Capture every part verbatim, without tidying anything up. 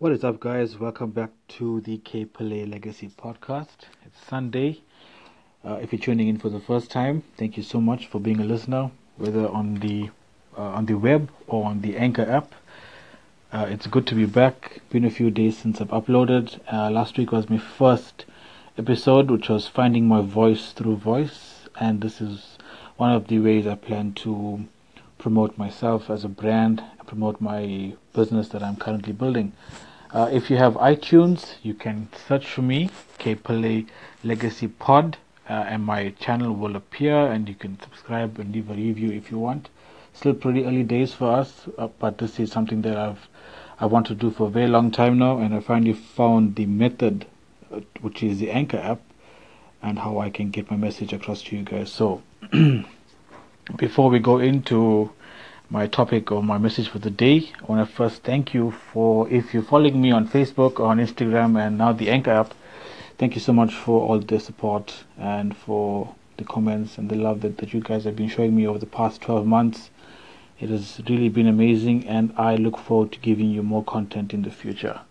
What is up, guys? Welcome back to the K P L A Legacy Podcast. It's Sunday. Uh, if you're tuning in for the first time, thank you so much for being a listener, whether on the uh, on the web or on the Anchor app. Uh, it's good to be back. Been a few days since I've uploaded. Uh, last week was my first episode, which was finding my voice through voice, and this is one of the ways I plan to promote myself as a brand, promote my business that I'm currently building. Uh, if you have iTunes, you can search for me, K P L A Legacy Pod, uh, and my channel will appear, and you can subscribe and leave a review if you want. Still pretty early days for us, uh, but this is something that I've I want to do for a very long time now, and I finally found the method, uh, which is the Anchor app, and how I can get my message across to you guys. So before we go into my topic or my message for the day, I want to first thank you for, if you're following me on Facebook or on Instagram and now the Anchor app, thank you so much for all the support and for the comments and the love that, that you guys have been showing me over the past twelve months. It has really been amazing, and I look forward to giving you more content in the future.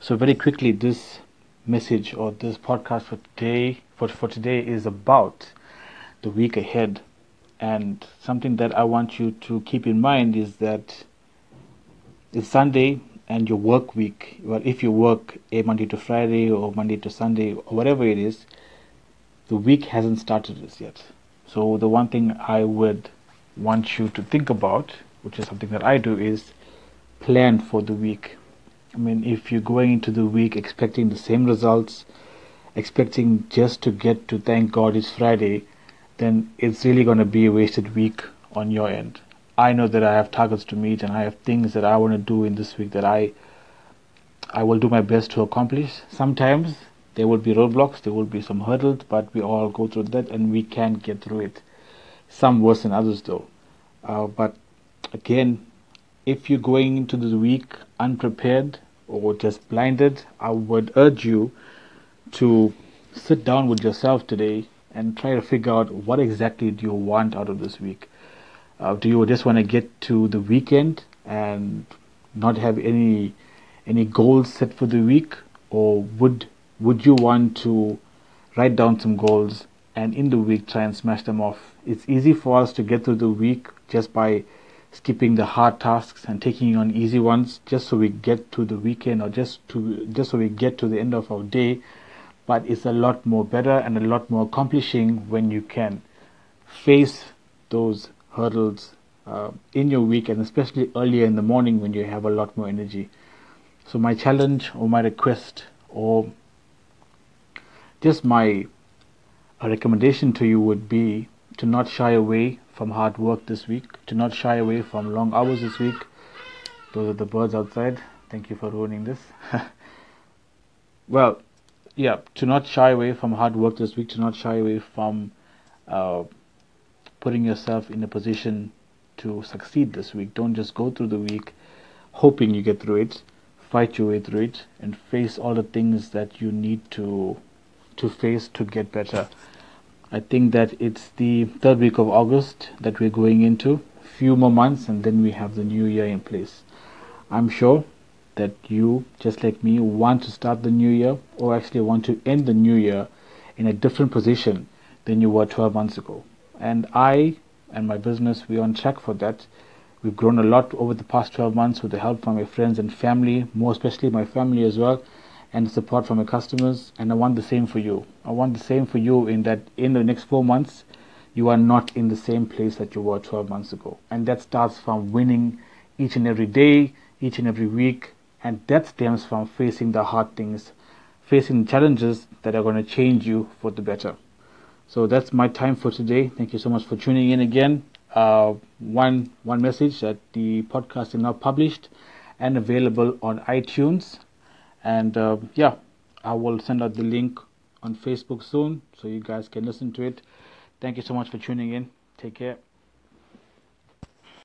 So very quickly, this message or this podcast for today, for, for today is about the week ahead. And something that I want you to keep in mind is that it's Sunday and your work week, well, if you work a Monday to Friday or Monday to Sunday or whatever it is, the week hasn't started as yet. So the one thing I would want you to think about, which is something that I do, is plan for the week. I mean, if you're going into the week expecting the same results, expecting just to get to thank God it's Friday, then it's really going to be a wasted week on your end. I know that I have targets to meet and I have things that I want to do in this week that I I will do my best to accomplish. Sometimes there will be roadblocks, there will be some hurdles, but we all go through that and we can get through it. Some worse than others though. Uh, but again, if you're going into the week unprepared or just blinded, I would urge you to sit down with yourself today and try to figure out what exactly do you want out of this week. Uh, do you just want to get to the weekend and not have any any goals set for the week, or would would you want to write down some goals and in the week try and smash them off? It's easy for us to get through the week just by skipping the hard tasks and taking on easy ones, just so we get to the weekend or just to just so we get to the end of our day. But it's a lot more better and a lot more accomplishing when you can face those hurdles uh, in your week, and especially earlier in the morning when you have a lot more energy. So my challenge or my request or just my recommendation to you would be to not shy away from hard work this week, to not shy away from long hours this week. Those are the birds outside. Thank you for ruining this. Well, yeah, to not shy away from hard work this week, to not shy away from uh, putting yourself in a position to succeed this week. Don't just go through the week hoping you get through it. Fight your way through it and face all the things that you need to to face to get better. I think that it's the third week of August that we're going into. Few more months and then we have the new year in place. I'm sure that you, just like me, want to start the new year or actually want to end the new year in a different position than you were twelve months ago. And I and my business, we're on track for that. We've grown a lot over the past twelve months with the help from my friends and family, more especially my family as well, and support from my customers. And I want the same for you. I want the same for you in that in the next four months, you are not in the same place that you were twelve months ago. And that starts from winning each and every day, each and every week, and that stems from facing the hard things, facing challenges that are going to change you for the better. So that's my time for today. Thank you so much for tuning in again. Uh, one one message that the podcast is now published and available on iTunes. And uh, yeah, I will send out the link on Facebook soon so you guys can listen to it. Thank you so much for tuning in. Take care.